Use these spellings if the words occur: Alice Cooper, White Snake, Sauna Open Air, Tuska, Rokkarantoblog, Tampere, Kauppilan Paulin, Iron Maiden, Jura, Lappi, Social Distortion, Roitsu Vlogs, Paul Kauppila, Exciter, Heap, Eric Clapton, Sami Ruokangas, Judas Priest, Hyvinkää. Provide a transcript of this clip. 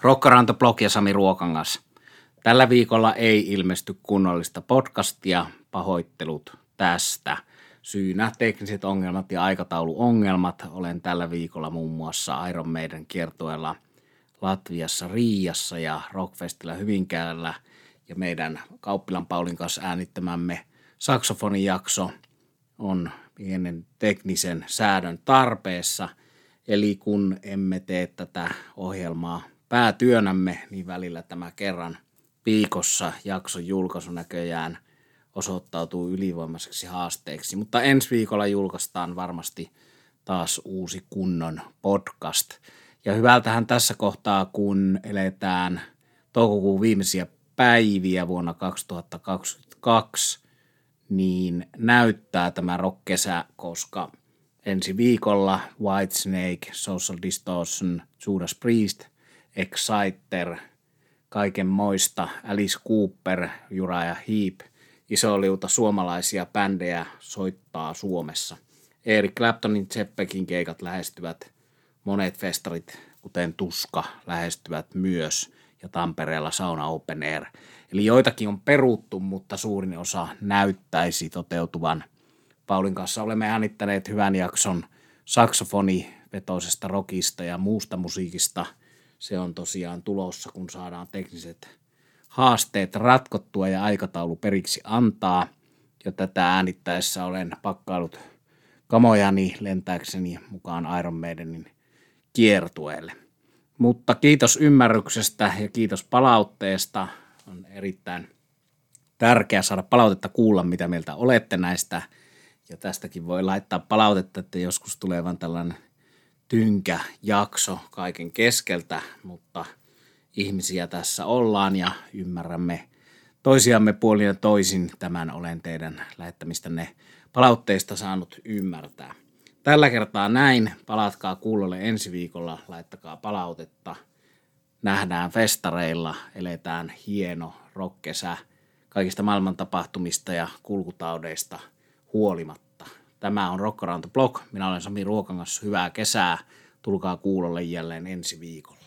Rokkarantoblog ja Sami Ruokangas. Tällä viikolla ei ilmesty kunnollista podcastia, pahoittelut tästä. Syynä tekniset ongelmat ja aikatauluongelmat. Olen tällä viikolla muun muassa Iron Maiden kiertueella Latviassa Riiassa ja Rockfestilla Hyvinkäällä ja meidän Kauppilan Paulin kanssa äänittämämme saksofonijakso on pienen teknisen säädön tarpeessa. Eli kun emme tee tätä ohjelmaa päätyönämme, niin välillä tämä kerran viikossa jakson julkaisu näköjään osoittautuu ylivoimaiseksi haasteeksi. Mutta ensi viikolla julkaistaan varmasti taas uusi kunnon podcast. Ja hyvältähän tässä kohtaa, kun eletään toukokuun viimeisiä päiviä vuonna 2022, niin näyttää tämä rock-kesä, koska ensi viikolla White Snake, Social Distortion, Judas Priest, Exciter, kaikenmoista, Alice Cooper, Jura ja Heap, iso liuta suomalaisia bändejä soittaa Suomessa. Eric Claptonin Tseppelin keikat lähestyvät, monet festarit, kuten Tuska, lähestyvät myös, ja Tampereella Sauna Open Air. Eli joitakin on peruttu, mutta suurin osa näyttäisi toteutuvan. Paulin kanssa olemme äänittäneet hyvän jakson saksofonivetoisesta rockista ja muusta musiikista. Se on tosiaan tulossa, kun saadaan tekniset haasteet ratkottua ja aikataulu periksi antaa. Ja tätä äänittäessä olen pakkaillut kamojani lentääkseni mukaan Iron Maidenin kiertueelle. Mutta kiitos ymmärryksestä ja kiitos palautteesta. On erittäin tärkeää saada palautetta, kuulla mitä mieltä olette näistä. Ja tästäkin voi laittaa palautetta, että joskus tulee vaan tällainen tynkä jakso kaiken keskeltä, mutta ihmisiä tässä ollaan ja ymmärrämme toisiamme puolin ja toisin. Tämän olen teidän lähettämistänne palautteista saanut ymmärtää. Tällä kertaa näin. Palatkaa kuulolle ensi viikolla, laittakaa palautetta. Nähdään festareilla, eletään hieno rock-kesä kaikista maailman tapahtumista ja kulkutaudeista huolimatta. Tämä on Rokkarantoblog. Minä olen Sami Ruokangas. Hyvää kesää. Tulkaa kuulolle jälleen ensi viikolla.